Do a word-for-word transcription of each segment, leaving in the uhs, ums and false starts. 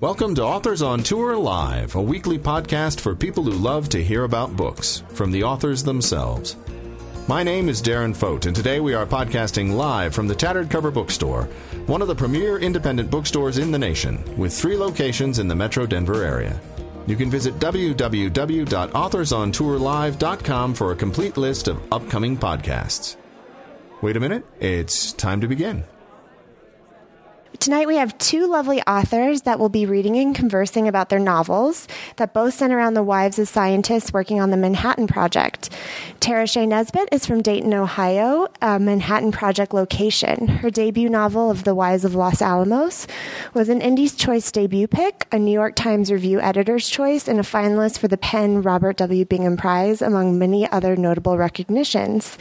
Welcome to Authors on Tour Live, a weekly podcast for people who love to hear about books from the authors themselves. My name is Darren Fote, and today we are podcasting live from the Tattered Cover Bookstore, one of the premier independent bookstores in the nation, with three locations in the Metro Denver area. You can visit w w w dot authors on tour live dot com for a complete list of upcoming podcasts. Wait a minute, it's time to begin. Tonight we have two lovely authors that will be reading and conversing about their novels that both center around the wives of scientists working on the Manhattan Project. Tara Shea Nesbitt is from Dayton, Ohio, a Manhattan Project location. Her debut novel of The Wives of Los Alamos was an Indie's Choice debut pick, a New York Times Review Editor's Choice, and a finalist for the PEN Robert W. Bingham Prize, among many other notable recognitions.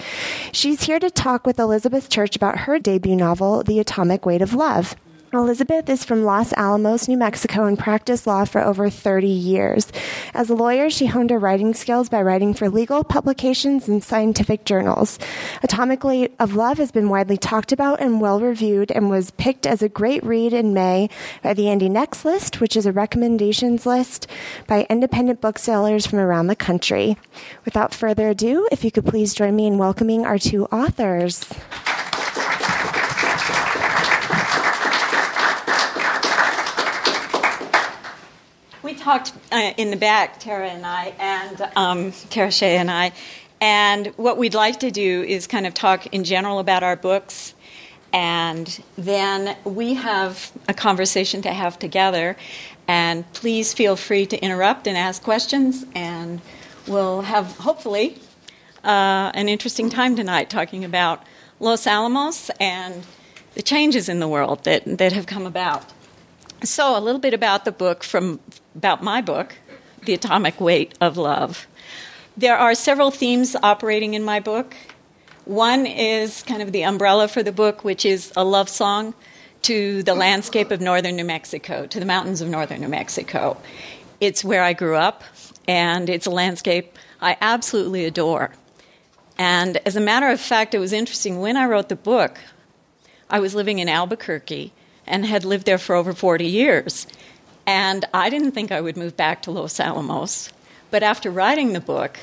She's here to talk with Elizabeth Church about her debut novel, The Atomic Weight of Love. Elizabeth is from Los Alamos, New Mexico, and practiced law for over thirty years. As a lawyer, she honed her writing skills by writing for legal publications and scientific journals. Atomic Weight of Love has been widely talked about and well-reviewed and was picked as a great read in May by the Indie Next List, which is a recommendations list by independent booksellers from around the country. Without further ado, if you could please join me in welcoming our two authors. We talked uh, in the back, Tara and I, and um, Tara Shea and I, and what we'd like to do is kind of talk in general about our books, and then we have a conversation to have together, and please feel free to interrupt and ask questions, and we'll have, hopefully, uh, an interesting time tonight talking about Los Alamos and the changes in the world that, that have come about. So a little bit about the book from about my book, The Atomic Weight of Love. There are several themes operating in my book. One is kind of the umbrella for the book, which is a love song to the landscape of northern New Mexico, to the mountains of northern New Mexico. It's where I grew up, and it's a landscape I absolutely adore. And as a matter of fact, it was interesting, when I wrote the book, I was living in Albuquerque, and had lived there for over forty years. And I didn't think I would move back to Los Alamos. But after writing the book,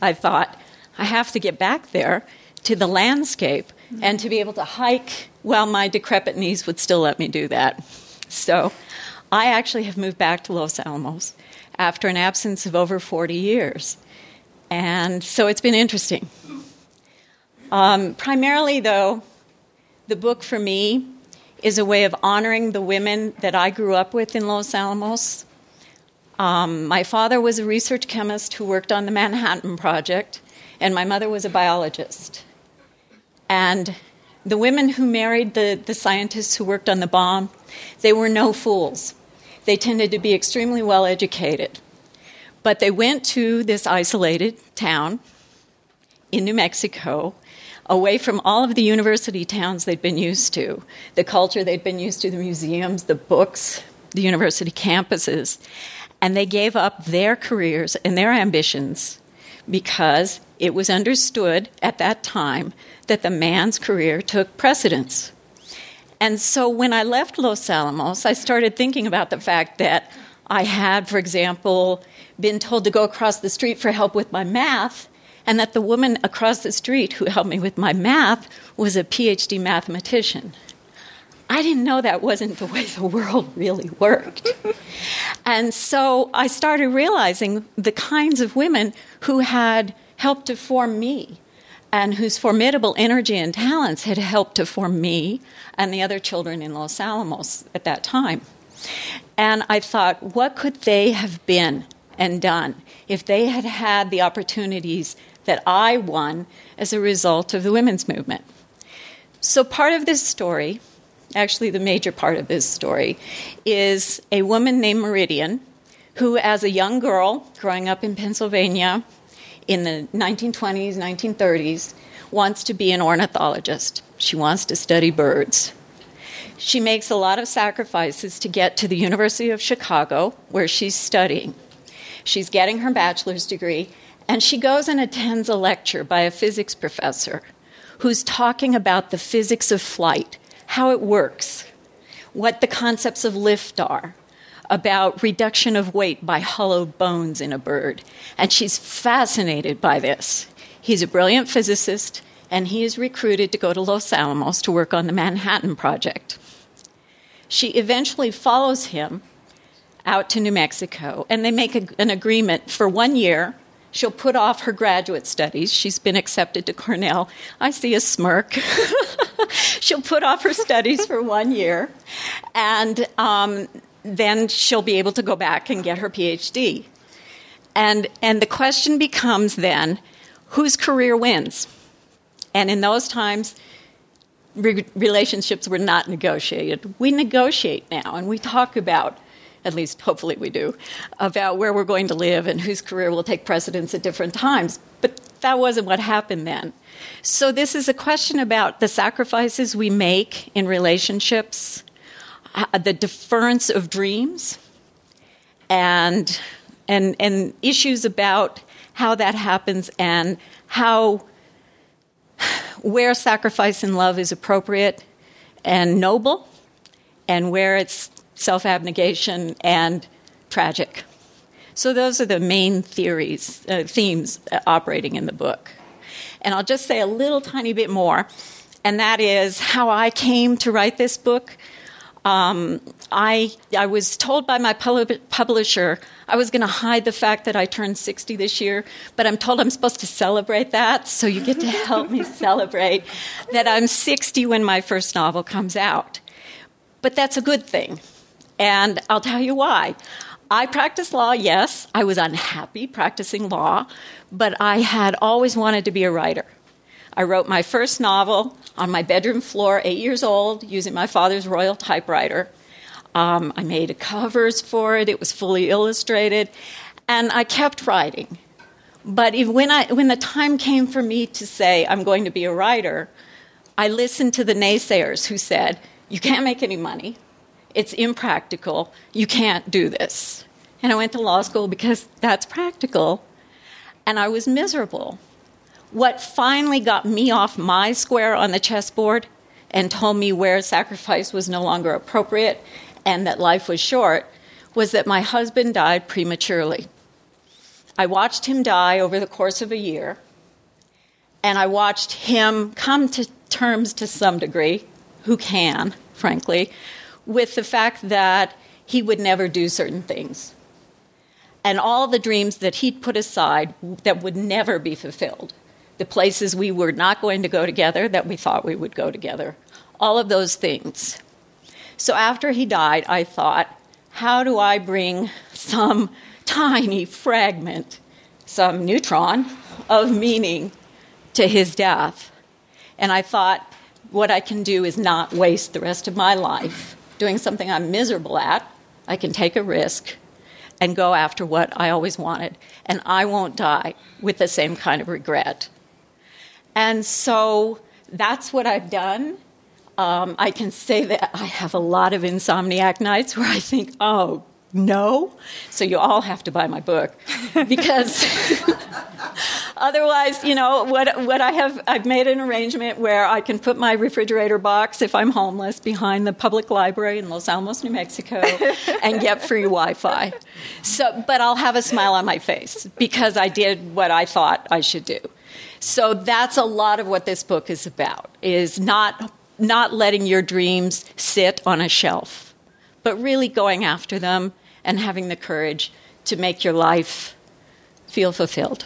I thought, I have to get back there to the landscape mm-hmm. and to be able to hike while my decrepit knees would still let me do that. So I actually have moved back to Los Alamos after an absence of over forty years. And so it's been interesting. Um, primarily, though, the book for me is a way of honoring the women that I grew up with in Los Alamos. Um, my father was a research chemist who worked on the Manhattan Project, and my mother was a biologist. And the women who married the, the scientists who worked on the bomb, they were no fools. They tended to be extremely well-educated. But they went to this isolated town in New Mexico, away from all of the university towns they'd been used to, the culture they'd been used to, the museums, the books, the university campuses. And they gave up their careers and their ambitions because it was understood at that time that the man's career took precedence. And so when I left Los Alamos, I started thinking about the fact that I had, for example, been told to go across the street for help with my math, and that the woman across the street who helped me with my math was a P H D mathematician. I didn't know that wasn't the way the world really worked. And so I started realizing the kinds of women who had helped to form me and whose formidable energy and talents had helped to form me and the other children in Los Alamos at that time. And I thought, what could they have been and done if they had had the opportunities that I won as a result of the women's movement? So part of this story, actually the major part of this story, is a woman named Meridian, who as a young girl growing up in Pennsylvania in the nineteen twenties, nineteen thirties, wants to be an ornithologist. She wants to study birds. She makes a lot of sacrifices to get to the University of Chicago, where she's studying. She's getting her bachelor's degree, and she goes and attends a lecture by a physics professor who's talking about the physics of flight, how it works, what the concepts of lift are, about reduction of weight by hollow bones in a bird. And she's fascinated by this. He's a brilliant physicist, and he is recruited to go to Los Alamos to work on the Manhattan Project. She eventually follows him out to New Mexico, and they make a, an agreement for one year. She'll put off her graduate studies. She's been accepted to Cornell. I see a smirk. She'll put off her studies for one year, and um, then she'll be able to go back and get her PhD. And, and the question becomes then, whose career wins? And in those times, re- relationships were not negotiated. We negotiate now, and we talk about, at least hopefully we do, about where we're going to live and whose career will take precedence at different times. But that wasn't what happened then. So this is a question about the sacrifices we make in relationships, the deference of dreams, and and and issues about how that happens and how where sacrifice in love is appropriate and noble and where it's self-abnegation and tragic. So those are the main theories, uh, themes operating in the book. And I'll just say a little tiny bit more, and that is how I came to write this book. Um, I I was told by my pub- publisher I was going to hide the fact that I turned sixty this year, but I'm told I'm supposed to celebrate that, so you get to help me celebrate that I'm sixty when my first novel comes out. But that's a good thing, and I'll tell you why. I practiced law, yes. I was unhappy practicing law, but I had always wanted to be a writer. I wrote my first novel on my bedroom floor, eight years old, using my father's Royal typewriter. Um, I made covers for it. It was fully illustrated, and I kept writing. But if, when, I, when the time came for me to say, I'm going to be a writer, I listened to the naysayers who said, you can't make any money. It's impractical. You can't do this. And I went to law school because that's practical. And I was miserable. What finally got me off my square on the chessboard and told me where sacrifice was no longer appropriate and that life was short was that my husband died prematurely. I watched him die over the course of a year, and I watched him come to terms to some degree, who can, frankly, with the fact that he would never do certain things. And all the dreams that he'd put aside that would never be fulfilled, the places we were not going to go together that we thought we would go together, all of those things. So after he died, I thought, how do I bring some tiny fragment, some neutron of meaning to his death? And I thought, what I can do is not waste the rest of my life doing something I'm miserable at. I can take a risk and go after what I always wanted, and I won't die with the same kind of regret. And so that's what I've done. Um, I can say that I have a lot of insomniac nights where I think, oh, no. So you all have to buy my book because otherwise, you know, what what I have, I've made an arrangement where I can put my refrigerator box, if I'm homeless, behind the public library in Los Alamos, New Mexico, and get free Wi-Fi. So, but I'll have a smile on my face because I did what I thought I should do. So that's a lot of what this book is about, is not not letting your dreams sit on a shelf, but really going after them and having the courage to make your life feel fulfilled.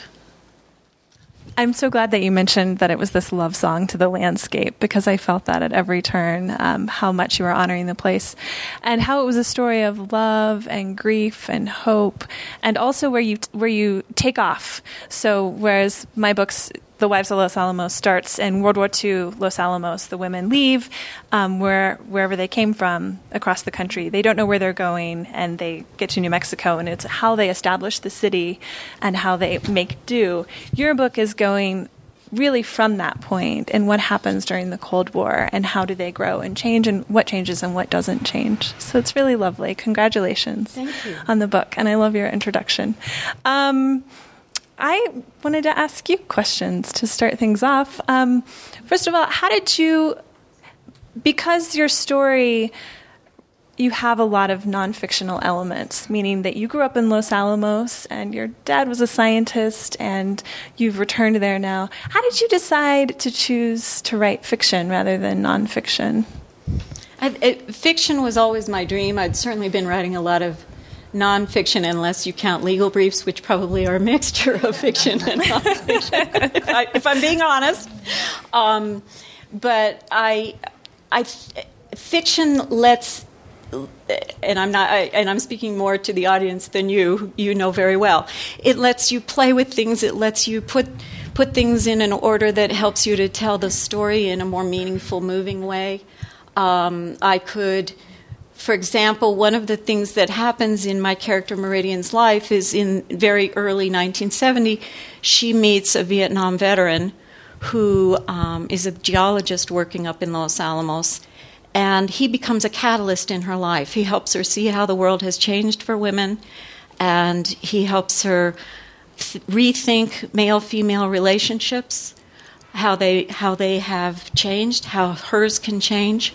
I'm so glad that you mentioned that it was this love song to the landscape, because I felt that at every turn, um, how much you were honoring the place and how it was a story of love and grief and hope, and also where you where you take off. So whereas my books, The Wives of Los Alamos, starts in World War Two, Los Alamos. The women leave um, where wherever they came from across the country. They don't know where they're going, and they get to New Mexico, and it's how they establish the city and how they make do. Your book is going really from that point, and what happens during the Cold War, and how do they grow and change, and what changes and what doesn't change. So it's really lovely. Congratulations on the book, and I love your introduction. Um, I wanted to ask you questions to start things off. Um, first of all, how did you, because your story you have a lot of non-fictional elements, meaning that you grew up in Los Alamos and your dad was a scientist and you've returned there now. How did you decide to choose to write fiction rather than non-fiction? I, it, fiction was always my dream. I'd certainly been writing a lot of non-fiction, unless you count legal briefs, which probably are a mixture of fiction and non-fiction, if, I, if I'm being honest. Um, but I, I, fiction lets... and I'm not, I, and I'm speaking more to the audience than you, you know very well. It lets you play with things. It lets you put put things in an order that helps you to tell the story in a more meaningful, moving way. Um, I could, for example, one of the things that happens in my character Meridian's life is in very early nineteen seventy, she meets a Vietnam veteran who um, is a geologist working up in Los Alamos. And he becomes a catalyst in her life. He helps her see how the world has changed for women, and he helps her th- rethink male-female relationships, how they how they have changed, how hers can change.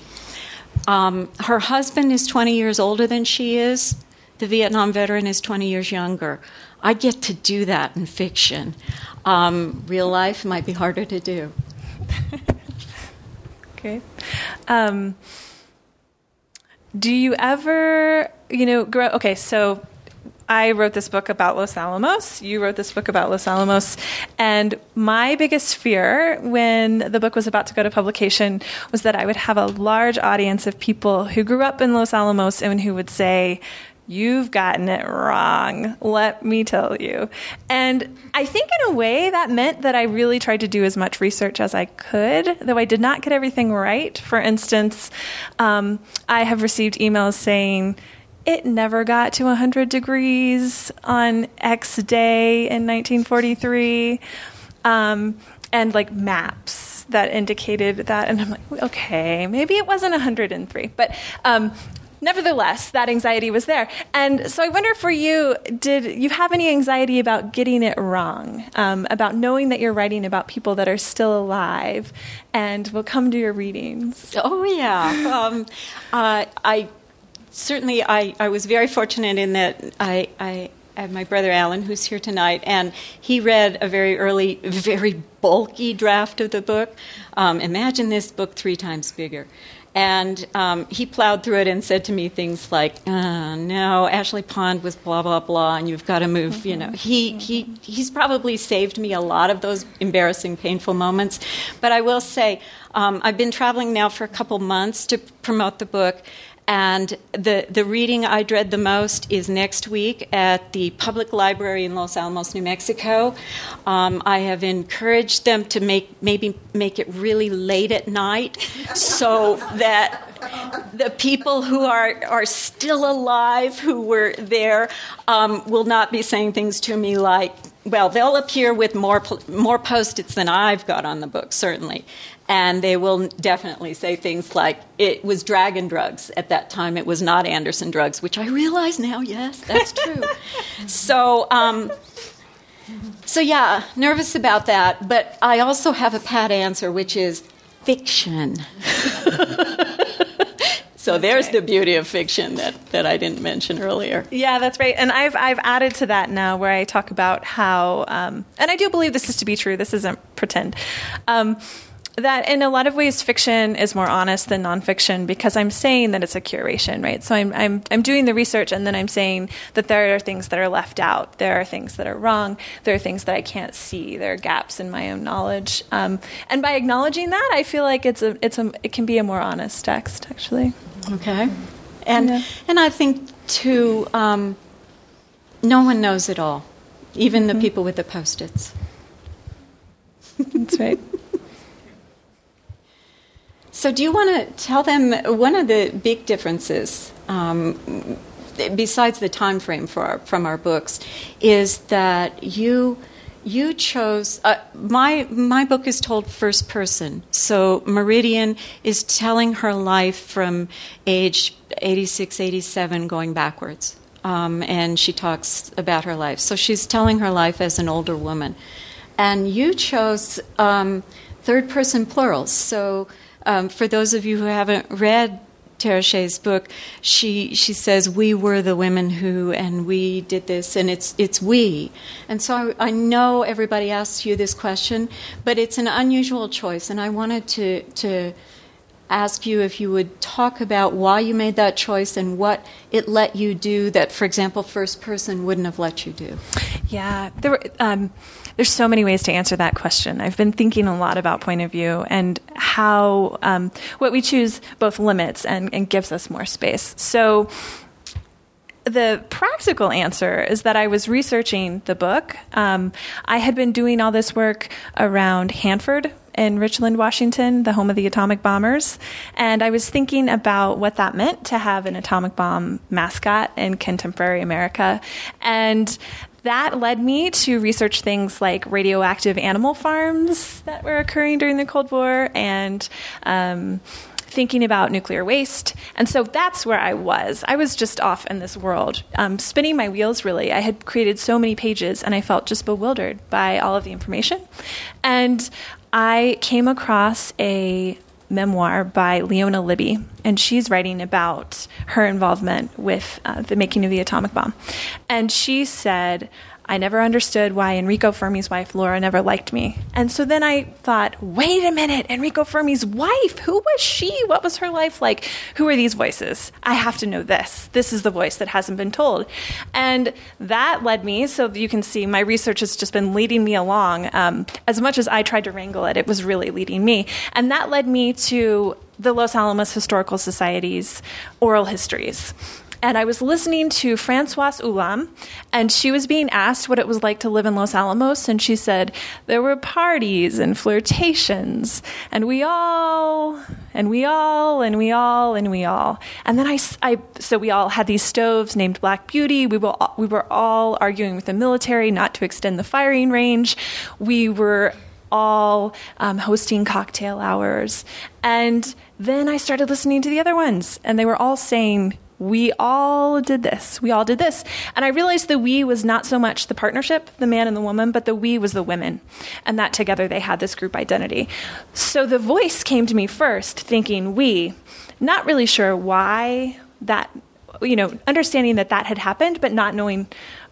Um, her husband is twenty years older than she is. The Vietnam veteran is twenty years younger. I get to do that in fiction. Um, real life might be harder to do. Okay. Um, do you ever, you know, grow, okay, so I wrote this book about Los Alamos. You wrote this book about Los Alamos. And my biggest fear when the book was about to go to publication was that I would have a large audience of people who grew up in Los Alamos and who would say, "You've gotten it wrong. Let me tell you." And I think in a way that meant that I really tried to do as much research as I could, though I did not get everything right. For instance, um, I have received emails saying, "It never got to one hundred degrees on X day in nineteen forty-three. Um, and like maps that indicated that. And I'm like, okay, maybe it wasn't one hundred three. But um nevertheless, that anxiety was there. And so I wonder for you, did you have any anxiety about getting it wrong, um, about knowing that you're writing about people that are still alive and will come to your readings? Oh, yeah. um, uh, I certainly, I, I was very fortunate in that I, I have my brother Alan, who's here tonight, and he read a very early, very bulky draft of the book. Um, imagine this book three times bigger. And um, he plowed through it and said to me things like, oh, "No, Ashley Pond was blah blah blah, and you've got to move." Mm-hmm. You know, he he he's probably saved me a lot of those embarrassing, painful moments. But I will say, um, I've been traveling now for a couple months to promote the book, and the the reading I dread the most is next week at the Public Library in Los Alamos, New Mexico. Um, I have encouraged them to make maybe make it really late at night, so that the people who are are still alive who were there um, will not be saying things to me like, "Well, they'll appear with more more Post-its than I've got on the book, certainly." And they will definitely say things like, "It was Dragon drugs at that time. It was not Anderson drugs," which I realize now, yes, that's true. so, um, so yeah, nervous about that. But I also have a pat answer, which is fiction. So there's right. The beauty of fiction that, that I didn't mention earlier. Yeah, that's right. And I've I've added to that now where I talk about how, um, and I do believe this is to be true. This isn't pretend. Um That in a lot of ways, fiction is more honest than nonfiction because I'm saying that it's a curation, right? So I'm I'm I'm doing the research and then I'm saying that there are things that are left out, there are things that are wrong, there are things that I can't see, there are gaps in my own knowledge. Um, and by acknowledging that, I feel like it's a it's a it can be a more honest text, actually. Okay, and yeah. And I think too, um, no one knows it all, even mm-hmm. the people with the Post-its. That's right. So do you want to tell them one of the big differences, um, besides the time frame for our, from our books, is that you you chose uh, my my book is told first person. So Meridian is telling her life from age eighty-six, eighty-seven, going backwards, um, and she talks about her life. So she's telling her life as an older woman, and you chose um, third person plurals. So. Um, for those of you who haven't read Tara Shea's book, she she says, we were the women who, and we did this, and it's it's we. And so I, I know everybody asks you this question, but it's an unusual choice, and I wanted to to ask you if you would talk about why you made that choice and what it let you do that, for example, first person wouldn't have let you do. Yeah, there were, um, there's so many ways to answer that question. I've been thinking a lot about point of view and how um, what we choose both limits and, and gives us more space. So the practical answer is that I was researching the book. Um, I had been doing all this work around Hanford in Richland, Washington, the home of the atomic bombers. And I was thinking about what that meant to have an atomic bomb mascot in contemporary America. And that led me to research things like radioactive animal farms that were occurring during the Cold War and um, thinking about nuclear waste. And so that's where I was. I was just off in this world, um, spinning my wheels, really. I had created so many pages, and I felt just bewildered by all of the information. And I came across a memoir by Leona Libby, and she's writing about her involvement with uh, the making of the atomic bomb. And she said, I never understood why Enrico Fermi's wife, Laura, never liked me. And so then I thought, wait a minute, Enrico Fermi's wife, who was she? What was her life like? Who are these voices? I have to know this. This is the voice that hasn't been told. And that led me, so you can see my research has just been leading me along. Um, as much as I tried to wrangle it, it was really leading me. And that led me to the Los Alamos Historical Society's oral histories. And I was listening to Françoise Ulam, and she was being asked what it was like to live in Los Alamos, and she said, there were parties and flirtations, and we all, and we all, and we all, and we all. And then I, I so we all had these stoves named Black Beauty. We were, we were all arguing with the military not to extend the firing range. We were all um, hosting cocktail hours. And then I started listening to the other ones, and they were all saying, we all did this. We all did this. And I realized the we was not so much the partnership, the man and the woman, but the we was the women. And that together they had this group identity. So the voice came to me first, thinking we, not really sure why that, you know, understanding that that had happened, but not knowing,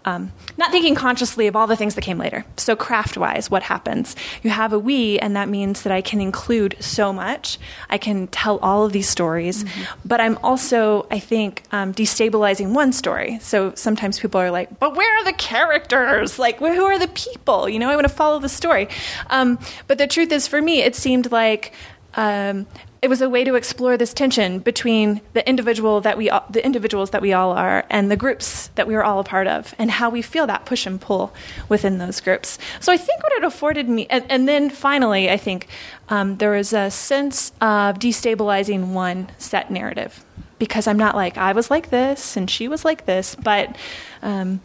um, not thinking consciously of all the things that came later. So craft-wise, what happens? You have a we, and that means that I can include so much. I can tell all of these stories, mm-hmm. but I'm also, I think, um, destabilizing one story. So sometimes people are like, but where are the characters? Like, who are the people? You know, I want to follow the story. Um, but the truth is, for me, it seemed like um, it was a way to explore this tension between the individual that we, the individuals that we all are, and the groups that we are all a part of, and how we feel that push and pull within those groups. So I think what it afforded me, and, and then finally, I think um, there was a sense of destabilizing one set narrative, because I'm not like I was like this and she was like this, but um,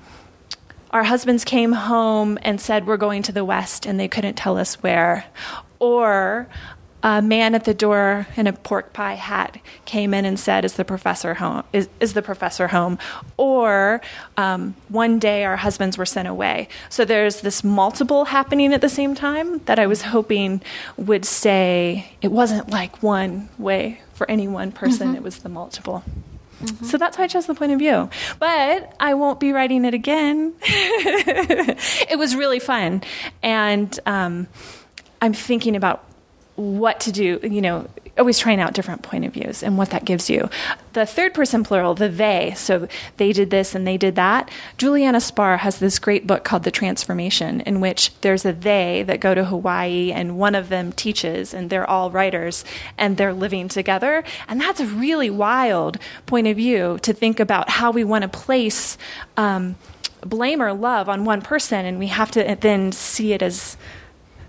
our husbands came home and said we're going to the West, and they couldn't tell us where, or a man at the door in a pork pie hat came in and said, is the professor home? Is, is the professor home? Or um, one day our husbands were sent away. So there's this multiple happening at the same time that I was hoping would say it wasn't like one way for any one person. Mm-hmm. It was the multiple. Mm-hmm. So that's how I chose the point of view. But I won't be writing it again. It was really fun. And um, I'm thinking about what to do, you know, always trying out different point of views and what that gives you. The third person plural, the they, so they did this and they did that. Juliana Spahr has this great book called The Transformation, in which there's a they that go to Hawaii, and one of them teaches, and they're all writers, and they're living together. And that's a really wild point of view, to think about how we want to place um, blame or love on one person, and we have to then see it as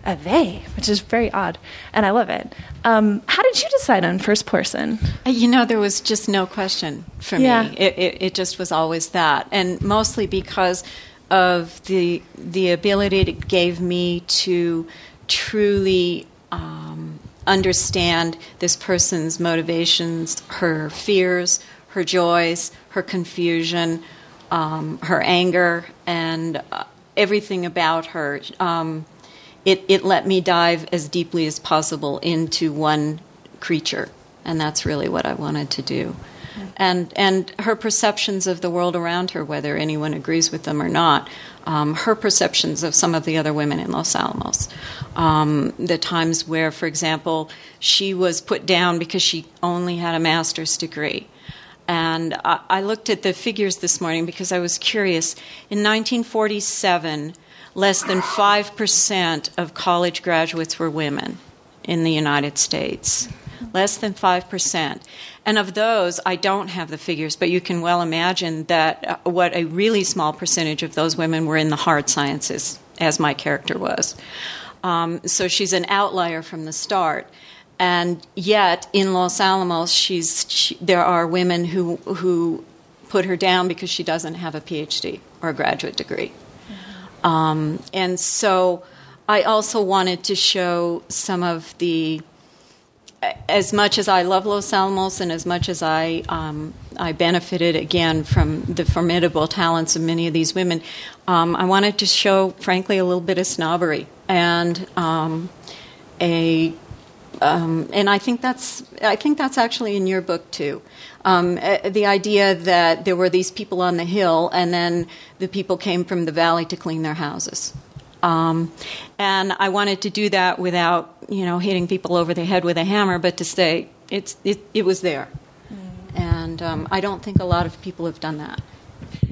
a they, which is very odd, and I love it. Um, how did you decide on first person? You know, there was just no question for yeah. me. It, it, it just was always that, and mostly because of the the ability it gave me to truly um, understand this person's motivations, her fears, her joys, her confusion, um, her anger, and uh, everything about her. Um, It, it let me dive as deeply as possible into one creature and that's really what I wanted to do. And and her perceptions of the world around her, whether anyone agrees with them or not, um, her perceptions of some of the other women in Los Alamos, um, the times where, for example, she was put down because she only had a master's degree. And I, I looked at the figures this morning because I was curious. In nineteen forty-seven, less than five percent of college graduates were women in the United States. Less than five percent. And of those, I don't have the figures, but you can well imagine that what a really small percentage of those women were in the hard sciences, as my character was. Um, so she's an outlier from the start. And yet, in Los Alamos, she's she, there are women who who put her down because she doesn't have a P H D or a graduate degree. Mm-hmm. Um, and so I also wanted to show some of the... As much as I love Los Alamos and as much as I um, I benefited, again, from the formidable talents of many of these women, um, I wanted to show, frankly, a little bit of snobbery. And um, a um, and I think that's I think that's actually in your book, too. Um, the idea that there were these people on the hill and then the people came from the valley to clean their houses. Um, and I wanted to do that without, you know, hitting people over the head with a hammer, but to say it's it, it was there. Mm. And um, I don't think a lot of people have done that.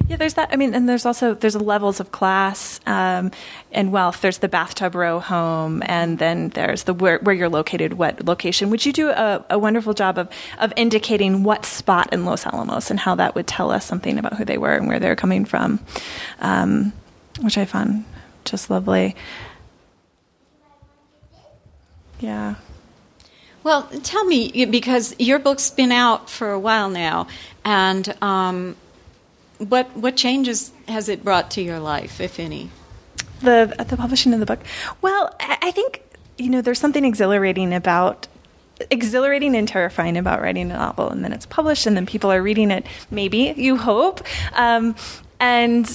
Yeah, there's that. I mean, and there's also there's levels of class um, and wealth. There's the bathtub row home, and then there's the where, where you're located, what location. Would you do a, a wonderful job of of indicating what spot in Los Alamos and how that would tell us something about who they were and where they're coming from, um, which I found just lovely. Yeah. Well, tell me, because your book's been out for a while now, and um, what what changes has it brought to your life, if any? The the publishing of the book. Well, I think, you know, there's something exhilarating about exhilarating and terrifying about writing a novel, and then it's published, and then people are reading it. Maybe, you hope, um, and.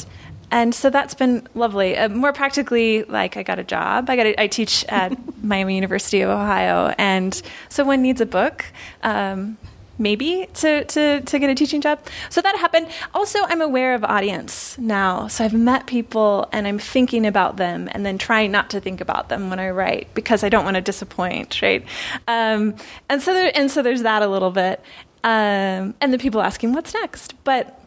And so that's been lovely. Uh, more practically, like I got a job. I got a, I teach at Miami University of Ohio, and so one needs a book, um, maybe to, to to get a teaching job. So that happened. Also, I'm aware of audience now. So I've met people, and I'm thinking about them, and then trying not to think about them when I write because I don't want to disappoint, right? Um, and so there, and so there's that a little bit, um, and the people asking what's next. But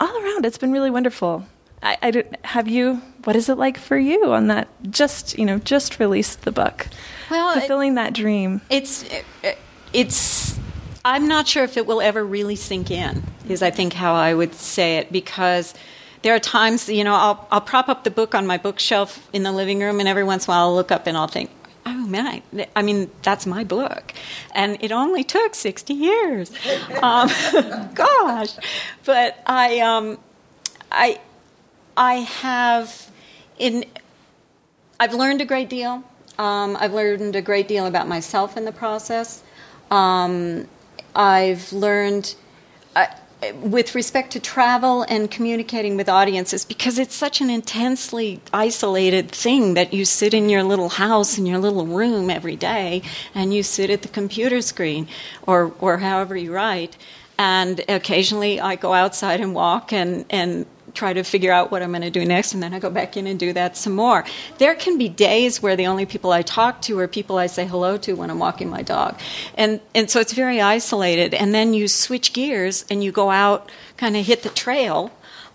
all around, it's been really wonderful. I, I didn't, have you, what is it like for you on that, just, you know, just released the book, well, fulfilling it, that dream? It's, it, it's, I'm not sure if it will ever really sink in, is I think how I would say it, because there are times, you know, I'll, I'll prop up the book on my bookshelf in the living room, and every once in a while I'll look up and I'll think, oh, man, I, I mean, that's my book. And it only took sixty years. Um, gosh. But I, um, I, I have, in, I've learned a great deal. Um, I've learned a great deal about myself in the process. Um, I've learned, uh, with respect to travel and communicating with audiences, because it's such an intensely isolated thing that you sit in your little house, in your little room every day, and you sit at the computer screen or, or however you write. And occasionally I go outside and walk and, and try to figure out what I'm going to do next, and then I go back in and do that some more. There can be days where the only people I talk to are people I say hello to when I'm walking my dog. And and so it's very isolated. And then you switch gears and you go out, kind of hit the trail,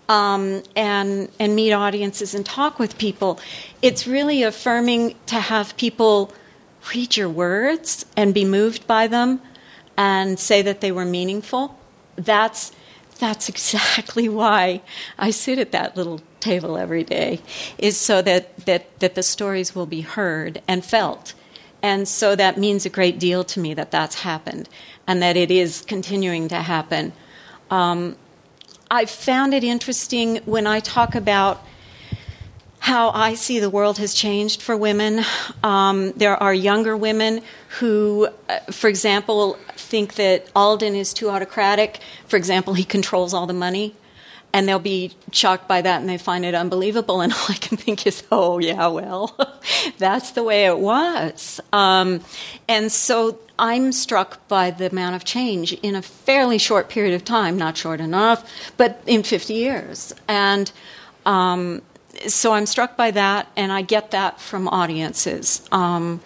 um, and and meet audiences and talk with people. It's really affirming to have people read your words and be moved by them and say that they were meaningful. That's That's exactly why I sit at that little table every day, is so that, that, that the stories will be heard and felt. And so that means a great deal to me that that's happened and that it is continuing to happen. Um, I found it interesting when I talk about how I see the world has changed for women. Um, there are younger women who, uh, for example, think that Alden is too autocratic. For example, he controls all the money. and they'll be shocked by that and they find it unbelievable. And all I can think is, oh, yeah, well, that's the way it was. Um, and so I'm struck by the amount of change in a fairly short period of time, not short enough, but in fifty years. And um, so I'm struck by that, and I get that from audiences. Um,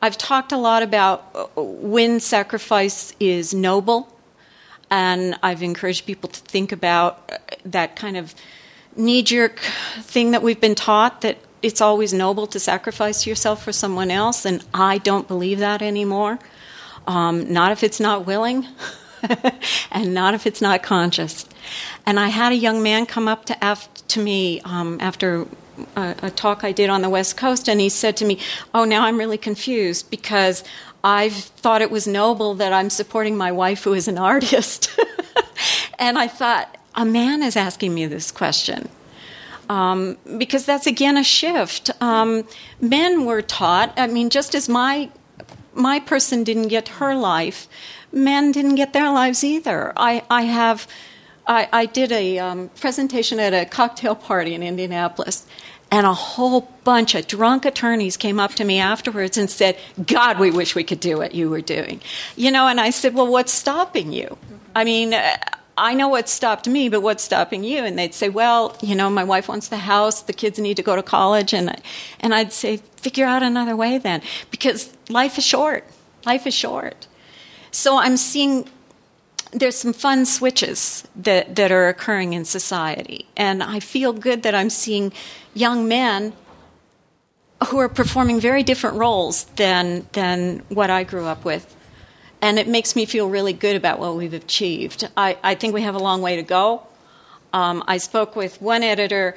I've talked a lot about when sacrifice is noble, and I've encouraged people to think about that kind of knee-jerk thing that we've been taught, that it's always noble to sacrifice yourself for someone else, and I don't believe that anymore. Um, not if it's not willing, and not if it's not conscious. And I had a young man come up to, af- to me um, after a, a talk I did on the West Coast, and he said to me, oh, now I'm really confused, because I've thought it was noble that I'm supporting my wife who is an artist. And I thought, a man is asking me this question. Um, because that's, again, a shift. Um, men were taught, I mean, just as my my person didn't get her life, men didn't get their lives either. I, I have, I, I did a um, presentation at a cocktail party in Indianapolis, and a whole bunch of drunk attorneys came up to me afterwards and said, God, we wish we could do what you were doing. You know, and I said, well, what's stopping you? Mm-hmm. I mean, I know what stopped me, but what's stopping you? And they'd say, well, you know, my wife wants the house, the kids need to go to college. And, I, and I'd say, figure out another way then, because life is short. Life is short. So I'm seeing there's some fun switches that, that are occurring in society. And I feel good that I'm seeing young men who are performing very different roles than than what I grew up with. And it makes me feel really good about what we've achieved. I, I think we have a long way to go. Um, I spoke with one editor.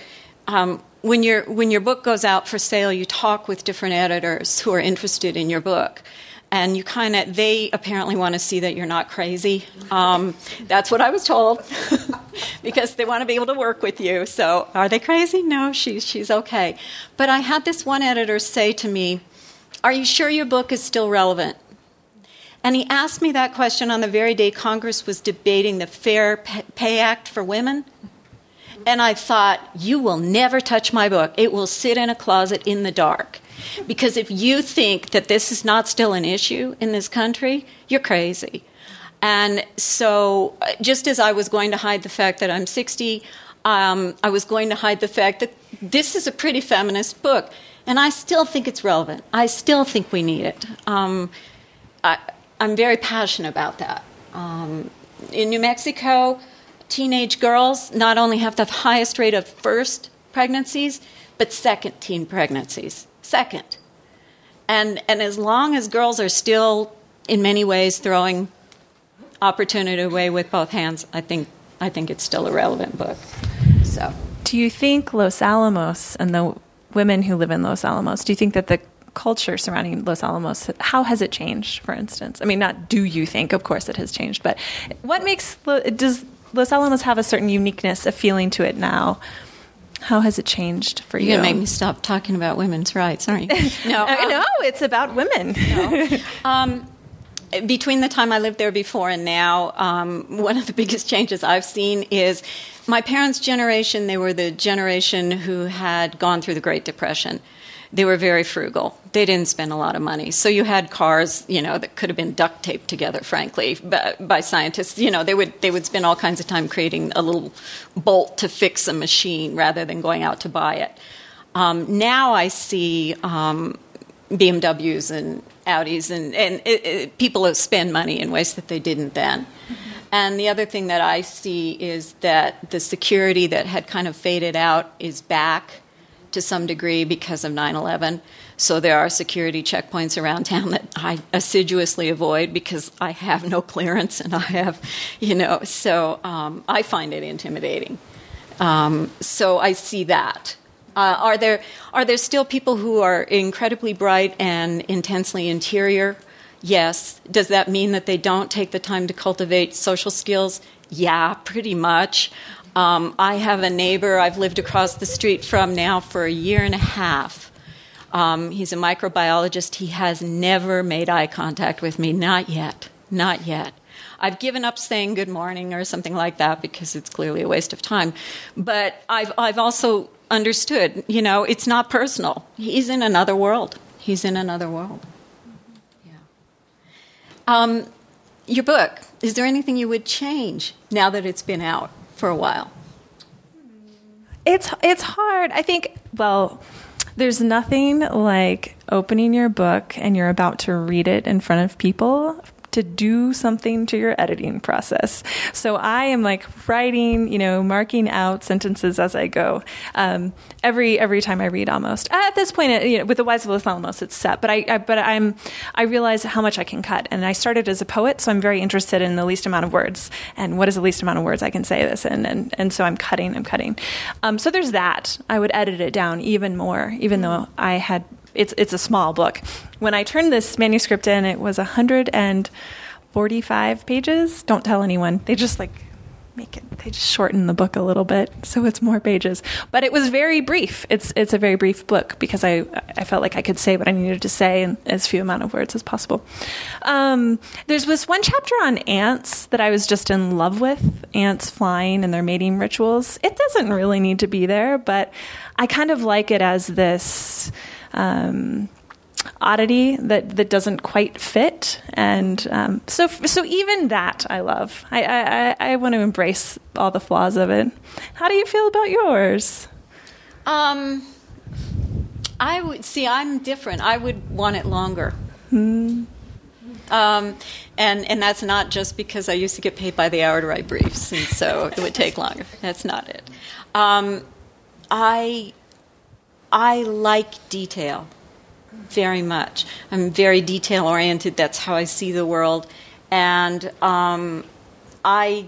Um, when, your, when your book goes out for sale, you talk with different editors who are interested in your book. And you kind of, they apparently want to see that you're not crazy. Um, that's what I was told, because they want to be able to work with you. So, are they crazy? No, she's she's okay. But I had this one editor say to me, "Are you sure your book is still relevant?" And he asked me that question on the very day Congress was debating the Fair Pay Act for women. And I thought, you will never touch my book. It will sit in a closet in the dark. Because if you think that this is not still an issue in this country, you're crazy. And so just as I was going to hide the fact that I'm sixty, um, I was going to hide the fact that this is a pretty feminist book. And I still think it's relevant. I still think we need it. Um, I, I'm very passionate about that. Um, in New Mexico, teenage girls not only have the highest rate of first pregnancies, but second teen pregnancies. Second. And and as long as girls are still, in many ways, throwing opportunity away with both hands, I think I think it's still a relevant book. So, do you think Los Alamos and the women who live in Los Alamos, do you think that the culture surrounding Los Alamos, how has it changed, for instance? I mean, not do you think, of course it has changed, but what makes, does Los Alamos have a certain uniqueness, a feeling to it now? How has it changed for you? You're going to make me stop talking about women's rights, aren't you? No, um, no, it's about women. No. Um, between the time I lived there before and now, um, one of the biggest changes I've seen is my parents' generation, they were the generation who had gone through the Great Depression. They were very frugal. They didn't spend a lot of money. So you had cars, you know, that could have been duct taped together, frankly, by, by scientists. You know, they would they would spend all kinds of time creating a little bolt to fix a machine rather than going out to buy it. Um, now I see um, B M Ws and Audis and, and it, it, people who spend money in ways that they didn't then. Mm-hmm. And the other thing that I see is that the security that had kind of faded out is back to some degree because of nine eleven. So there are security checkpoints around town that I assiduously avoid because I have no clearance and I have, you know, so um, I find it intimidating. Um, so I see that. Uh, are there are there still people who are incredibly bright and intensely interior? Yes. Does that mean that they don't take the time to cultivate social skills? Yeah, pretty much. Um, I have a neighbor I've lived across the street from now for a year and a half. Um, he's a microbiologist. He has never made eye contact with me, not yet. Not yet. I've given up saying good morning or something like that because it's clearly a waste of time. But I've I've also understood, you know, it's not personal. He's in another world. He's in another world. Yeah. Um, your book, is there anything you would change now that it's been out for a while? It's it's hard. I think, well, there's nothing like opening your book and you're about to read it in front of people to do something to your editing process. So I am like writing, you know, marking out sentences as I go. Um, every every time I read, almost at this point, you know, with The Wives of Los Alamos, it's set. But I, I but I'm I realize how much I can cut. And I started as a poet, so I'm very interested in the least amount of words and what is the least amount of words I can say this in. And and so I'm cutting, I'm cutting. Um, so there's that. I would edit it down even more, even though I had. It's it's a small book. When I turned this manuscript in, it was one hundred forty-five pages. Don't tell anyone. They just like make it. They just shorten the book a little bit, so it's more pages. But it was very brief. It's it's a very brief book because I I felt like I could say what I needed to say in as few amount of words as possible. Um, there's this one chapter on ants that I was just in love with. Ants flying and their mating rituals. It doesn't really need to be there, but I kind of like it as this. Um, oddity that, that doesn't quite fit, and um, so so even that I love. I, I I want to embrace all the flaws of it. How do you feel about yours? Um, I would see. I'm different. I would want it longer. Hmm. Um, and and that's not just because I used to get paid by the hour to write briefs, and so it would take longer. That's not it. Um, I. I like detail very much. I'm very detail-oriented. That's how I see the world. And um, I,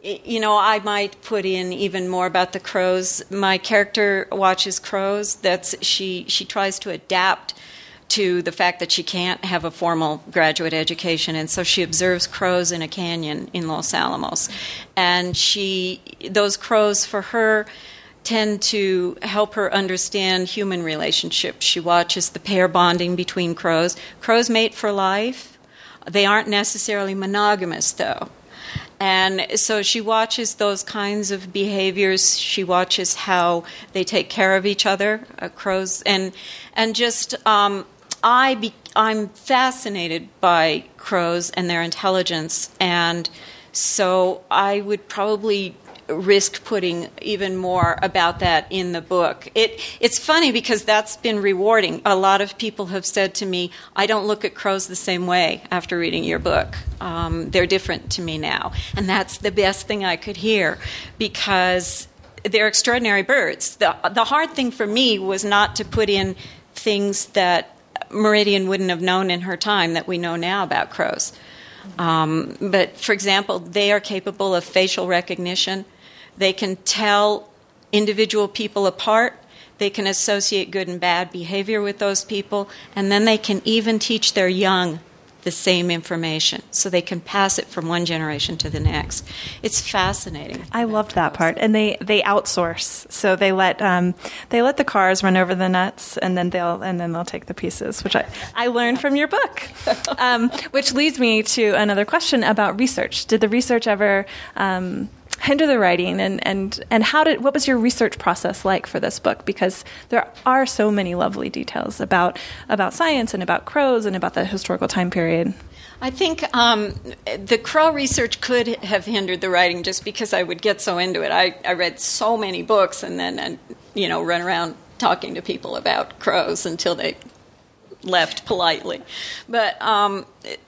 you know, I might put in even more about the crows. My character watches crows. That's she, she tries to adapt to the fact that she can't have a formal graduate education, and so she observes crows in a canyon in Los Alamos. And she, those crows for her tend to help her understand human relationships. She watches the pair bonding between crows. Crows mate for life. They aren't necessarily monogamous, though. And so she watches those kinds of behaviors. She watches how they take care of each other, uh, crows. And and just, um, I be, I'm fascinated by crows and their intelligence. And so I would probably risk putting even more about that in the book. It it's funny because that's been rewarding. A lot of people have said to me, I don't look at crows the same way after reading your book. Um, they're different to me now. And that's the best thing I could hear because they're extraordinary birds. The, the hard thing for me was not to put in things that Meridian wouldn't have known in her time that we know now about crows. Um, but, for example, they are capable of facial recognition. They can tell individual people apart. They can associate good and bad behavior with those people. And then they can even teach their young the same information. So they can pass it from one generation to the next. It's fascinating. I loved that part. And they, they outsource. So they let um, they let the cars run over the nuts, and then they'll and then they'll take the pieces, which I, I learned from your book. Um, which leads me to another question about research. Did the research ever um, hinder the writing, and, and, and how did what was your research process like for this book? Because there are so many lovely details about about science and about crows and about the historical time period. I think um, the crow research could have hindered the writing just because I would get so into it. I, I read so many books and then I'd, you know, run around talking to people about crows until they left politely. But um, it,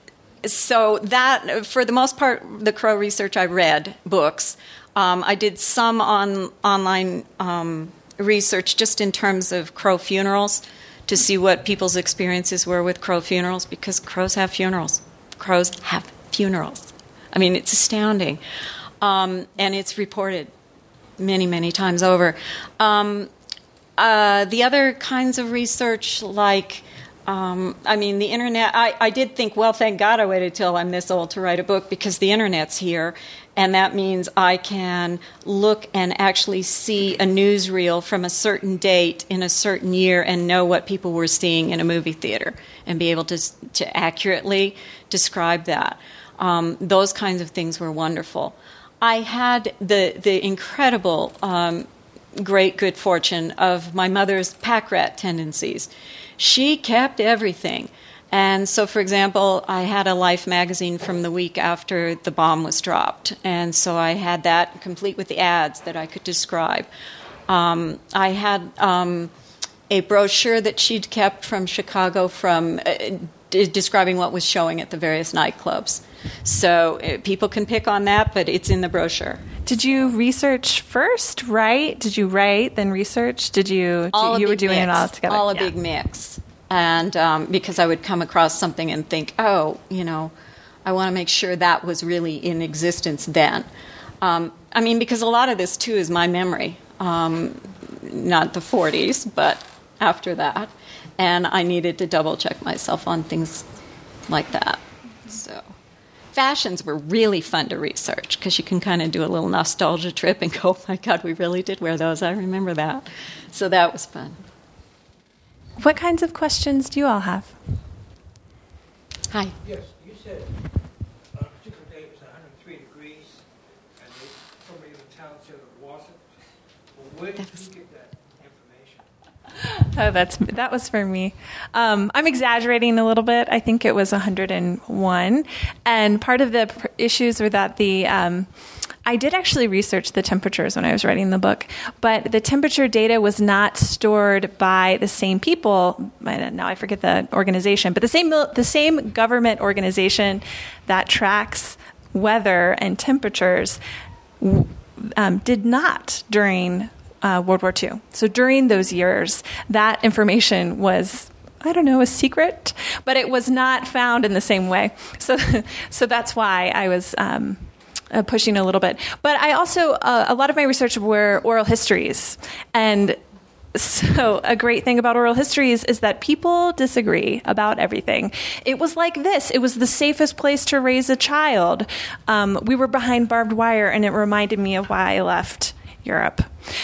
So that, for the most part, the crow research, I read books. Um, I did some on online um, research just in terms of crow funerals to see what people's experiences were with crow funerals because crows have funerals. Crows have funerals. I mean, it's astounding. Um, and it's reported many, many times over. Um, uh, the other kinds of research, like Um, I mean, the internet, I, I did think, well, thank God I waited till I'm this old to write a book because the internet's here. And that means I can look and actually see a newsreel from a certain date in a certain year and know what people were seeing in a movie theater and be able to to accurately describe that. Um, those kinds of things were wonderful. I had the, the incredible um, great good fortune of my mother's pack rat tendencies. She kept everything. And so, for example, I had a Life magazine from the week after the bomb was dropped. And so I had that complete with the ads that I could describe. Um, I had um, a brochure that she'd kept from Chicago from uh, d- describing what was showing at the various nightclubs. So uh, people can pick on that, but it's in the brochure. Did you research first, right? Did you write, then research? Did you, all you were doing mix. It all together? All a yeah. big mix. And um, because I would come across something and think, oh, you know, I want to make sure that was really in existence then. Um, I mean, because a lot of this, too, is my memory. Um, not the forties, but after that. And I needed to double-check myself on things like that. So fashions were really fun to research because you can kind of do a little nostalgia trip and go, oh, my God, we really did wear those. I remember that. So that was fun. What kinds of questions do you all have? Hi. Yes, you said on a particular day it was one hundred three degrees, and somebody in the town said it wasn't. Well, where did you get that information? Oh, that's that was for me. Um, I'm exaggerating a little bit. I think it was one hundred one, and part of the pr- issues were that the. Um, I did actually research the temperatures when I was writing the book, but the temperature data was not stored by the same people. Now I forget the organization, but the same the same government organization that tracks weather and temperatures um, did not during uh, World War Two. So during those years, that information was, I don't know, a secret, but it was not found in the same way. So, so that's why I was. Um, Uh, pushing a little bit. But I also, uh, a lot of my research were oral histories. And so a great thing about oral histories is that people disagree about everything. It was like this. It was the safest place to raise a child. Um, we were behind barbed wire, and it reminded me of why I left Europe.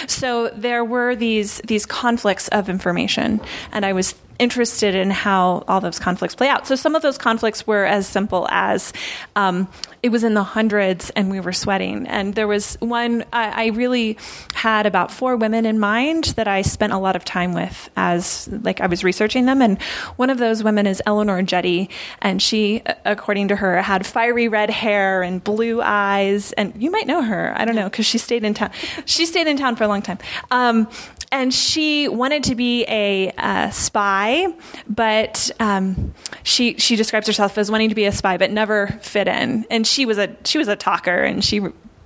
So there were these these conflicts of information, and I was interested in how all those conflicts play out. So some of those conflicts were as simple as um, it was in the hundreds and we were sweating. And there was one, I, I really had about four women in mind that I spent a lot of time with as like I was researching them. And one of those women is Eleanor Jetty. And she, according to her, had fiery red hair and blue eyes. And you might know her. I don't know, because she stayed in town. She stayed in town for a long time. Um, And she wanted to be a uh, spy, but um, she she describes herself as wanting to be a spy, but never fit in. And she was a she was a talker, and she,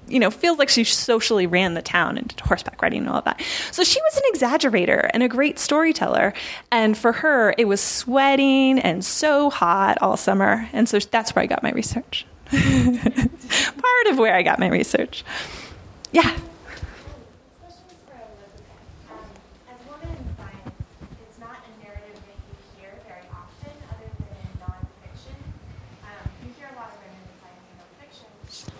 you know, feels like she socially ran the town and did horseback riding and all of that. So she was an exaggerator and a great storyteller. And for her, it was sweating and so hot all summer. And so that's where I got my research. Part of where I got my research. Yeah.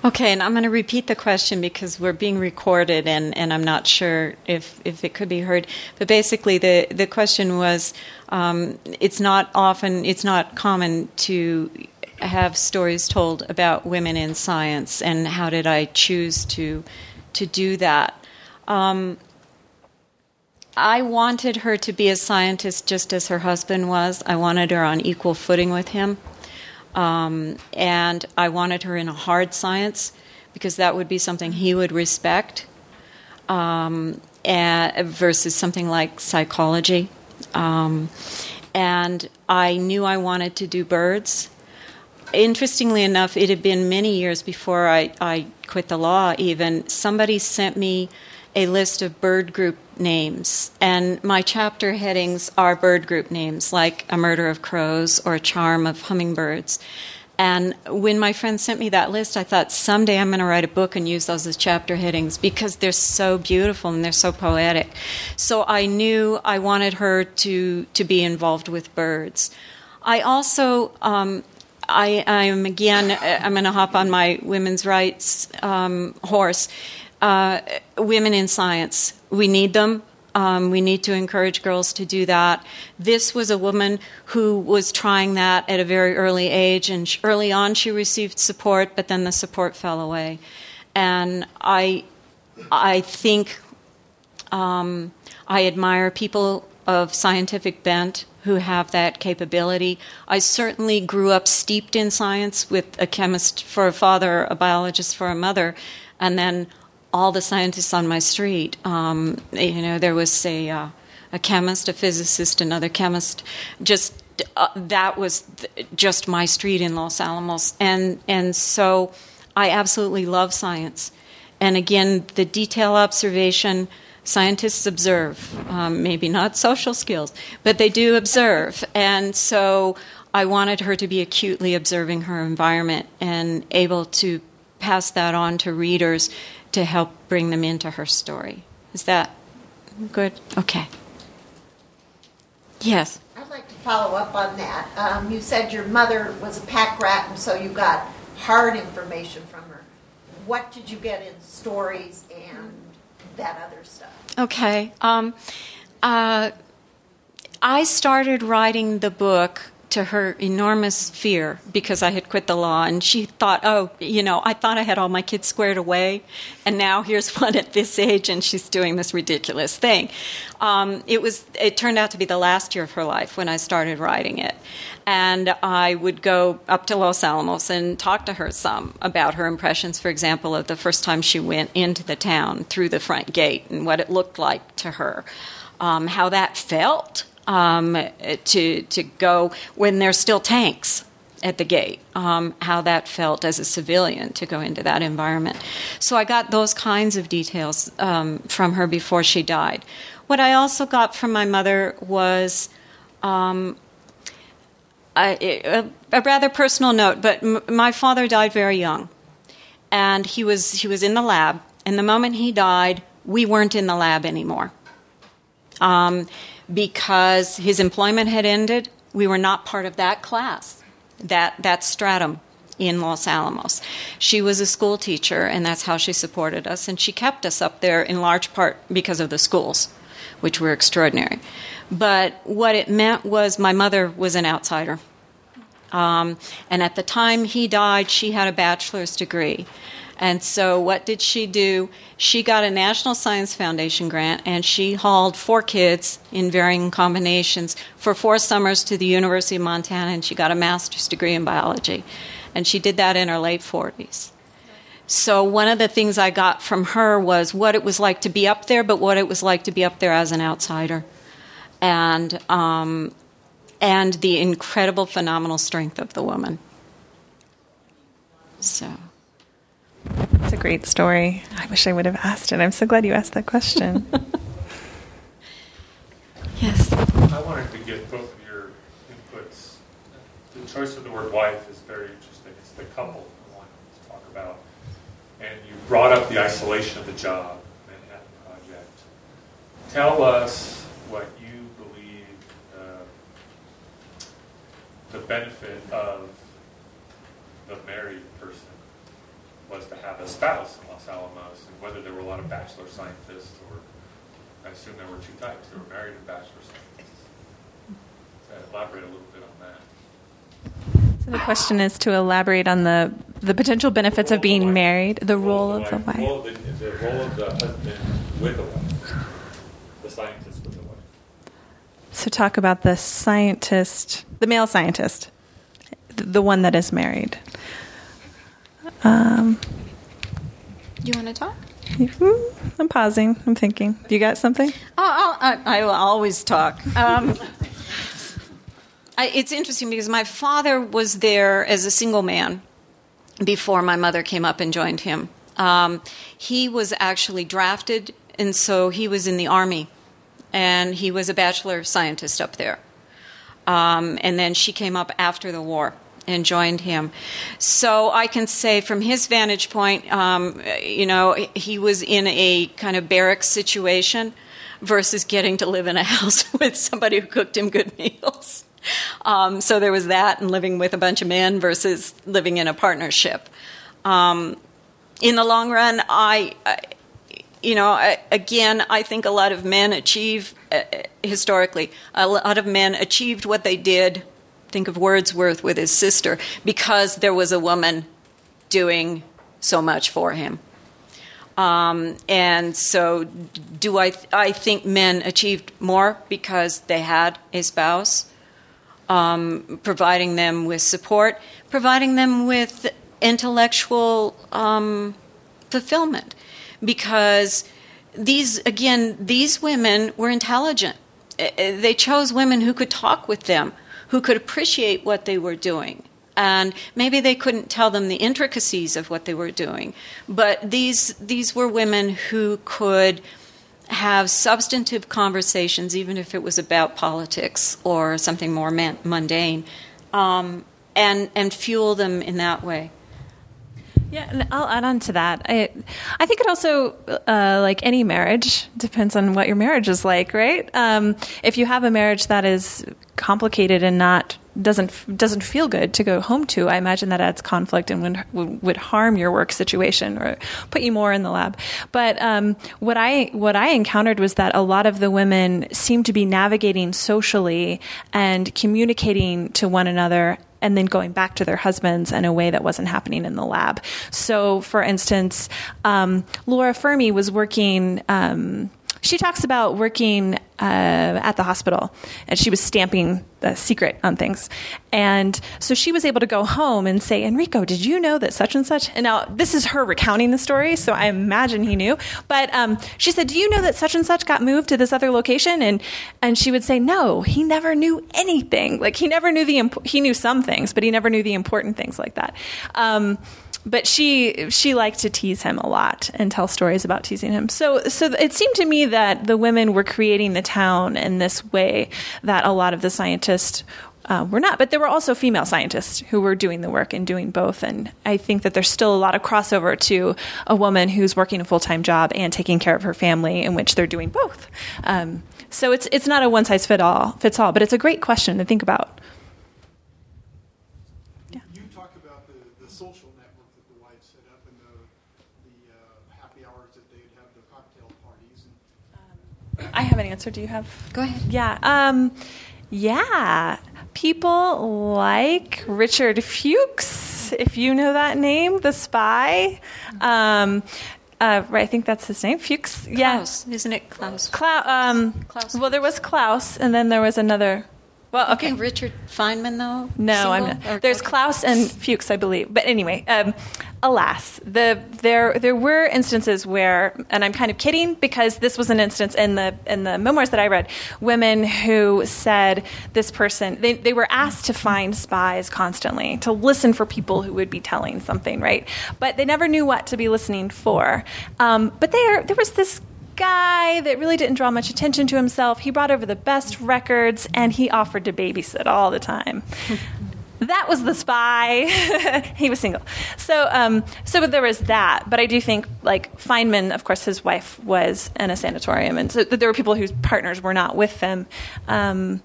Okay, and I'm going to repeat the question because we're being recorded, and, and I'm not sure if, if it could be heard. But basically, the, the question was, um, it's not often, it's not common to have stories told about women in science, and how did I choose to to do that? Um, I wanted her to be a scientist just as her husband was. I wanted her on equal footing with him. Um, and I wanted her in a hard science because that would be something he would respect, um, and, versus something like psychology. Um, and I knew I wanted to do birds. Interestingly enough, it had been many years before I, I quit the law even. Somebody sent me a list of bird group names, and my chapter headings are bird group names, like A Murder of Crows or Charm of Hummingbirds. And when my friend sent me that list, I thought, someday I'm going to write a book and use those as chapter headings because they're so beautiful and they're so poetic. So I knew I wanted her to, to be involved with birds. I also, um, I am again, I'm going to hop on my women's rights um, horse. Uh, women in science, we need them. Um, we need to encourage girls to do that. This was a woman who was trying that at a very early age, and sh- early on she received support, but then the support fell away. And I, I think um, I admire people of scientific bent who have that capability. I certainly grew up steeped in science with a chemist for a father, a biologist for a mother, and then all the scientists on my street. Um, you know, there was a, uh, a chemist, a physicist, another chemist. Just uh, that was th- just my street in Los Alamos. And and so I absolutely love science. And again, the detail observation, scientists observe, um, maybe not social skills, but they do observe. And so I wanted her to be acutely observing her environment and able to pass that on to readers to help bring them into her story. Is that good? Okay. Yes? I'd like to follow up on that. Um, you said your mother was a pack rat, and so you got hard information from her. What did you get in stories and that other stuff? Okay. Um, uh, I started writing the book to her enormous fear, because I had quit the law, and she thought, oh, you know, I thought I had all my kids squared away, and now here's one at this age, and she's doing this ridiculous thing. Um, it was. It turned out to be the last year of her life when I started writing it, and I would go up to Los Alamos and talk to her some about her impressions, for example, of the first time she went into the town through the front gate and what it looked like to her, um, how that felt. Um, to to go when there's still tanks at the gate, um, how that felt as a civilian to go into that environment. So I got those kinds of details um, from her before she died. What I also got from my mother was um, a, a rather personal note, but m- my father died very young, and he was he was in the lab, and the moment he died, we weren't in the lab anymore. Um Because his employment had ended, we were not part of that class, that that stratum in Los Alamos. She was a school teacher, and that's how she supported us, and she kept us up there in large part because of the schools, which were extraordinary. But what it meant was my mother was an outsider. Um, and at the time he died, she had a bachelor's degree. And so what did she do? She got a National Science Foundation grant, and she hauled four kids in varying combinations for four summers to the University of Montana, and she got a master's degree in biology. And she did that in her late forties. So one of the things I got from her was what it was like to be up there, but what it was like to be up there as an outsider, and um, and the incredible, phenomenal strength of the woman. So... That's a great story. I wish I would have asked it. I'm so glad you asked that question. Yes? I wanted to get both of your inputs. The choice of the word wife is very interesting. It's the couple I wanted to talk about. And you brought up the isolation of the job, Manhattan Project. Tell us what you believe uh, the benefit of the married person was to have a spouse in Los Alamos, and whether there were a lot of bachelor scientists, or I assume there were two types, there were married and bachelor scientists. So elaborate a little bit on that. So the question is to elaborate on the, the potential benefits the of being of married, the, the role of the wife. The role of the, the role of the husband with the wife, the scientist with the wife. So talk about the scientist, the male scientist, the one that is married. Um, you want to talk? I'm pausing. I'm thinking. You got something? Oh, I'll, I, I will always talk. Um, I, it's interesting because my father was there as a single man before my mother came up and joined him. Um, he was actually drafted, and so he was in the Army, and he was a bachelor scientist up there. Um, and then she came up after the war. and joined him. So I can say from his vantage point, um, you know, he was in a kind of barracks situation versus getting to live in a house with somebody who cooked him good meals. Um, so there was that, and living with a bunch of men versus living in a partnership. Um, in the long run, I, I you know, I, again, I think a lot of men achieve, uh, historically, a lot of men achieved what they did. Think of Wordsworth with his sister, because there was a woman doing so much for him. Um, and so do I, th- I think men achieved more because they had a spouse, um, providing them with support, providing them with intellectual um, fulfillment. Because these, again, these women were intelligent. They chose women who could talk with them, who could appreciate what they were doing. And maybe they couldn't tell them the intricacies of what they were doing, but these these were women who could have substantive conversations, even if it was about politics or something more man- mundane, um, and, and fuel them in that way. Yeah, and I'll add on to that. I, I think it also, uh, like any marriage, depends on what your marriage is like, right? Um, if you have a marriage that is complicated and not doesn't doesn't feel good to go home to, I imagine that adds conflict and would would harm your work situation or put you more in the lab. But um, what I what I encountered was that a lot of the women seemed to be navigating socially and communicating to one another, and then going back to their husbands in a way that wasn't happening in the lab. So, for instance, um, Laura Fermi was working, um, she talks about working uh, at the hospital, and she was stamping the secret on things. And so she was able to go home and say, Enrico, did you know that such and such? And now this is her recounting the story, so I imagine he knew. But um, she said, do you know that such and such got moved to this other location? And and she would say, no, he never knew anything. Like he never knew the, imp- he knew some things, but he never knew the important things like that. Um But she she liked to tease him a lot and tell stories about teasing him. So so it seemed to me that the women were creating the town in this way that a lot of the scientists uh, were not. But there were also female scientists who were doing the work and doing both. And I think that there's still a lot of crossover to a woman who's working a full-time job and taking care of her family, in which they're doing both. Um, so it's it's not a one-size-fits-all, fits all, but it's a great question to think about. I have an answer. Do you have? Go ahead. Yeah. Um, yeah. People like Richard Fuchs, if you know that name, the spy. Um, uh, right. I think that's his name. Fuchs. Klaus. Yeah. Isn't it Klaus? Klaus. Um, Klaus. Well, there was Klaus, and then there was another. Well, okay. Richard Feynman, though? No, I'm not. Or, There's okay. Klaus and Fuchs, I believe. But anyway, um, alas, the there there were instances where, and I'm kind of kidding because this was an instance in the in the memoirs that I read, women who said this person, they, they were asked to find spies constantly, to listen for people who would be telling something, right? But they never knew what to be listening for. Um, but there there was this guy that really didn't draw much attention to himself. He brought over the best records, and he offered to babysit all the time. That was the spy. He was single. So um, so there was that. But I do think, like, Feynman, of course, his wife was in a sanatorium, and so there were people whose partners were not with them. Um,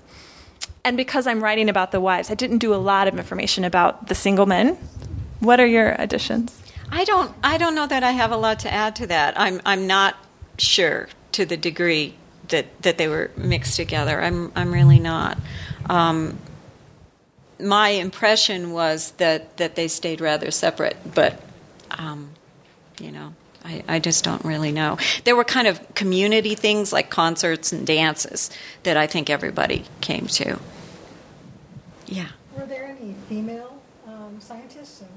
and because I'm writing about the wives, I didn't do a lot of information about the single men. What are your additions? I don't, I don't know that I have a lot to add to that. I'm, I'm not... sure, to the degree that, that they were mixed together. I'm I'm really not. Um, my impression was that, that they stayed rather separate, but, um, you know, I, I just don't really know. There were kind of community things like concerts and dances that I think everybody came to. Yeah. Were there any female um, scientists, and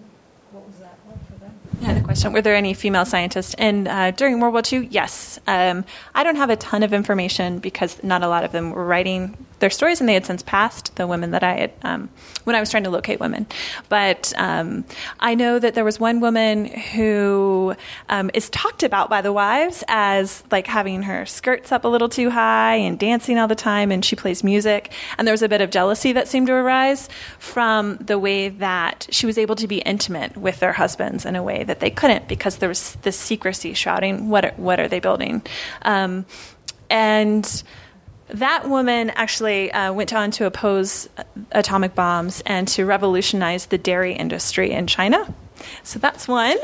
what was that like for them? I had a question. Were there any female scientists? And uh, during World War Two, yes. Um, I don't have a ton of information because not a lot of them were writing their stories, and they had since passed, the women that I had, um, when I was trying to locate women. But um, I know that there was one woman who um, is talked about by the wives as like having her skirts up a little too high and dancing all the time, and she plays music. And there was a bit of jealousy that seemed to arise from the way that she was able to be intimate with their husbands in a way that they couldn't, because there was this secrecy shrouding what are, what are they building. Um, and that woman actually uh, went on to oppose atomic bombs and to revolutionize the dairy industry in China. So that's one.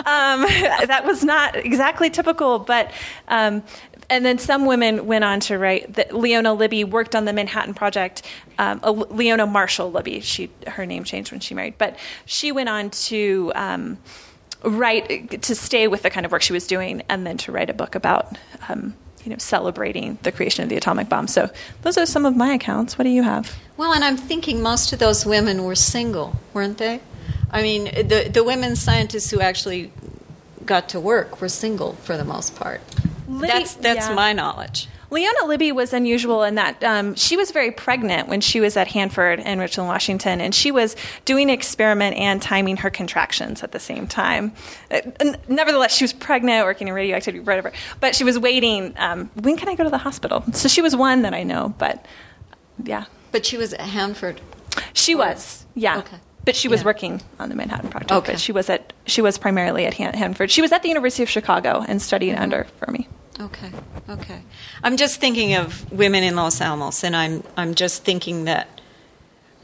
um, that was not exactly typical, but... Um, and then some women went on to write that Leona Libby worked on the Manhattan Project. Um, Leona Marshall Libby, she, her name changed when she married, but she went on to... Um, Right to stay with the kind of work she was doing, and then to write a book about, um, you know, celebrating the creation of the atomic bomb. So those are some of my accounts. What do you have? Well, and I'm thinking most of those women were single, weren't they? I mean, the the women scientists who actually got to work were single for the most part. Libby, that's that's yeah. my knowledge. Leona Libby was unusual in that um, she was very pregnant when she was at Hanford in Richland, Washington, and she was doing an experiment and timing her contractions at the same time. Uh, nevertheless, she was pregnant, working in radioactivity, whatever, but she was waiting, um, when can I go to the hospital? So she was one that I know, but yeah. But she was at Hanford? She or? was, yeah. Okay. But she was yeah. working on the Manhattan Project, okay. but she was, at, she was primarily at Han- Hanford. She was at the University of Chicago and studied mm-hmm. under Fermi. Okay, okay. I'm just thinking of women in Los Alamos, and I'm I'm just thinking that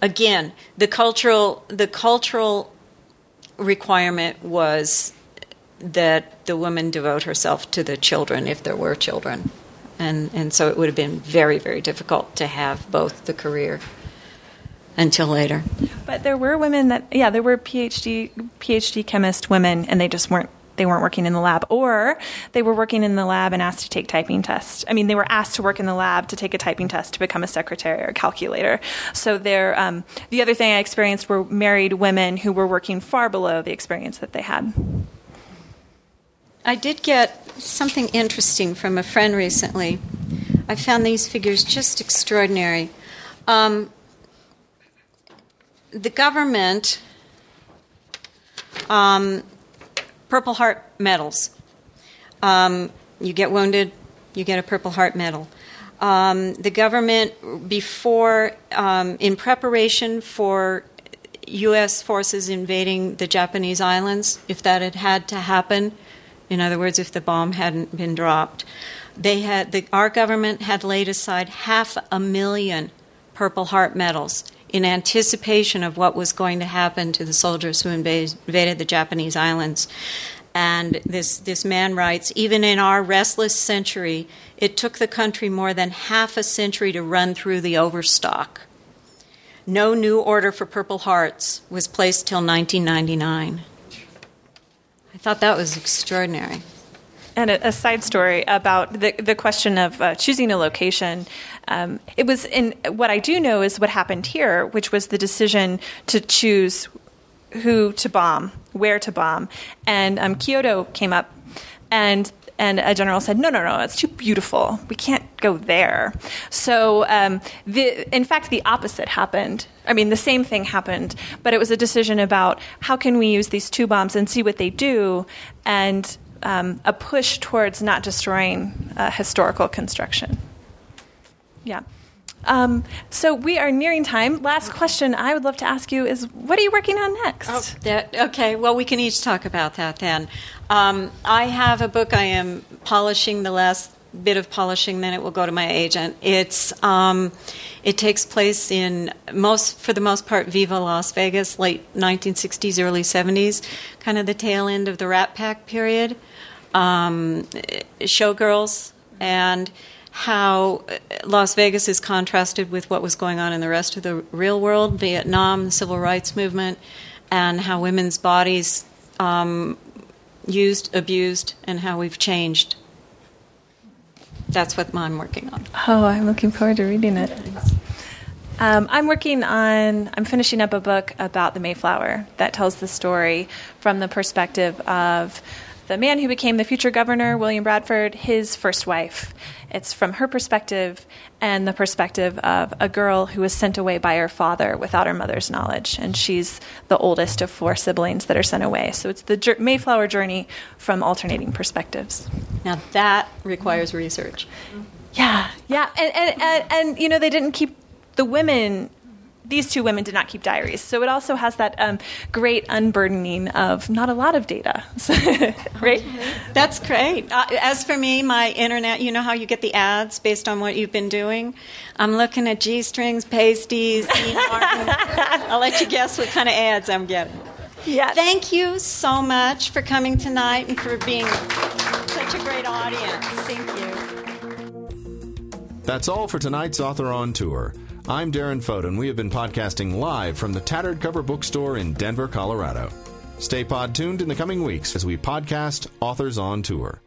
again, the cultural the cultural requirement was that the woman devote herself to the children if there were children, and and so it would have been very very difficult to have both the career until later. But there were women that yeah, there were P H D P H D chemist women, and they just weren't. They weren't working in the lab, or they were working in the lab and asked to take typing tests. I mean, they were asked to work in the lab to take a typing test to become a secretary or calculator. So there, um, the other thing I experienced were married women who were working far below the experience that they had. I did get something interesting from a friend recently. I found these figures just extraordinary. Um, the government... Um, Purple Heart medals. Um, you get wounded, you get a Purple Heart medal. Um, the government, before, um, in preparation for U S forces invading the Japanese islands, if that had had to happen, in other words, if the bomb hadn't been dropped, they had the, our government had laid aside half a million Purple Heart medals in anticipation of what was going to happen to the soldiers who invade, invaded the Japanese islands. And this, this man writes, even in our restless century, it took the country more than half a century to run through the overstock. No new order for Purple Hearts was placed till nineteen ninety-nine. I thought that was extraordinary. And a, a side story about the, the question of uh, choosing a location. Um, it was in what I do know is what happened here, which was the decision to choose who to bomb, where to bomb. And um, Kyoto came up, and and a general said, no, no, no, it's too beautiful. We can't go there. So um, the, in fact, the opposite happened. I mean, the same thing happened, but it was a decision about how can we use these two bombs and see what they do, and um, a push towards not destroying uh, historical construction. Yeah. Um, so we are nearing time. Last question I would love to ask you is, what are you working on next? Oh, that, okay. Well, we can each talk about that then. Um, I have a book I am polishing, the last bit of polishing, then it will go to my agent. It's um, it takes place in, most for the most part, Viva Las Vegas, late nineteen sixties, early seventies, kind of the tail end of the Rat Pack period, um, showgirls, and how Las Vegas is contrasted with what was going on in the rest of the real world, Vietnam, the civil rights movement, and how women's bodies um, used, abused, and how we've changed. That's what I'm working on. Oh, I'm looking forward to reading it. Um, I'm working on, I'm finishing up a book about the Mayflower that tells the story from the perspective of the man who became the future governor, William Bradford, his first wife. It's from her perspective and the perspective of a girl who was sent away by her father without her mother's knowledge. And she's the oldest of four siblings that are sent away. So it's the Mayflower journey from alternating perspectives. Now that requires research. Yeah, yeah. And, and, and, and you know, they didn't keep the women... These two women did not keep diaries. So it also has that um, great unburdening of not a lot of data. Right? That's great. Uh, as for me, my internet, you know how you get the ads based on what you've been doing? I'm looking at G-strings, pasties, Dean Martin. I'll let you guess what kind of ads I'm getting. Yes. Thank you so much for coming tonight and for being such a great audience. Thank you. That's all for tonight's Author on Tour. I'm Darren Fote, and we have been podcasting live from the Tattered Cover Bookstore in Denver, Colorado. Stay pod tuned in the coming weeks as we podcast Authors on Tour.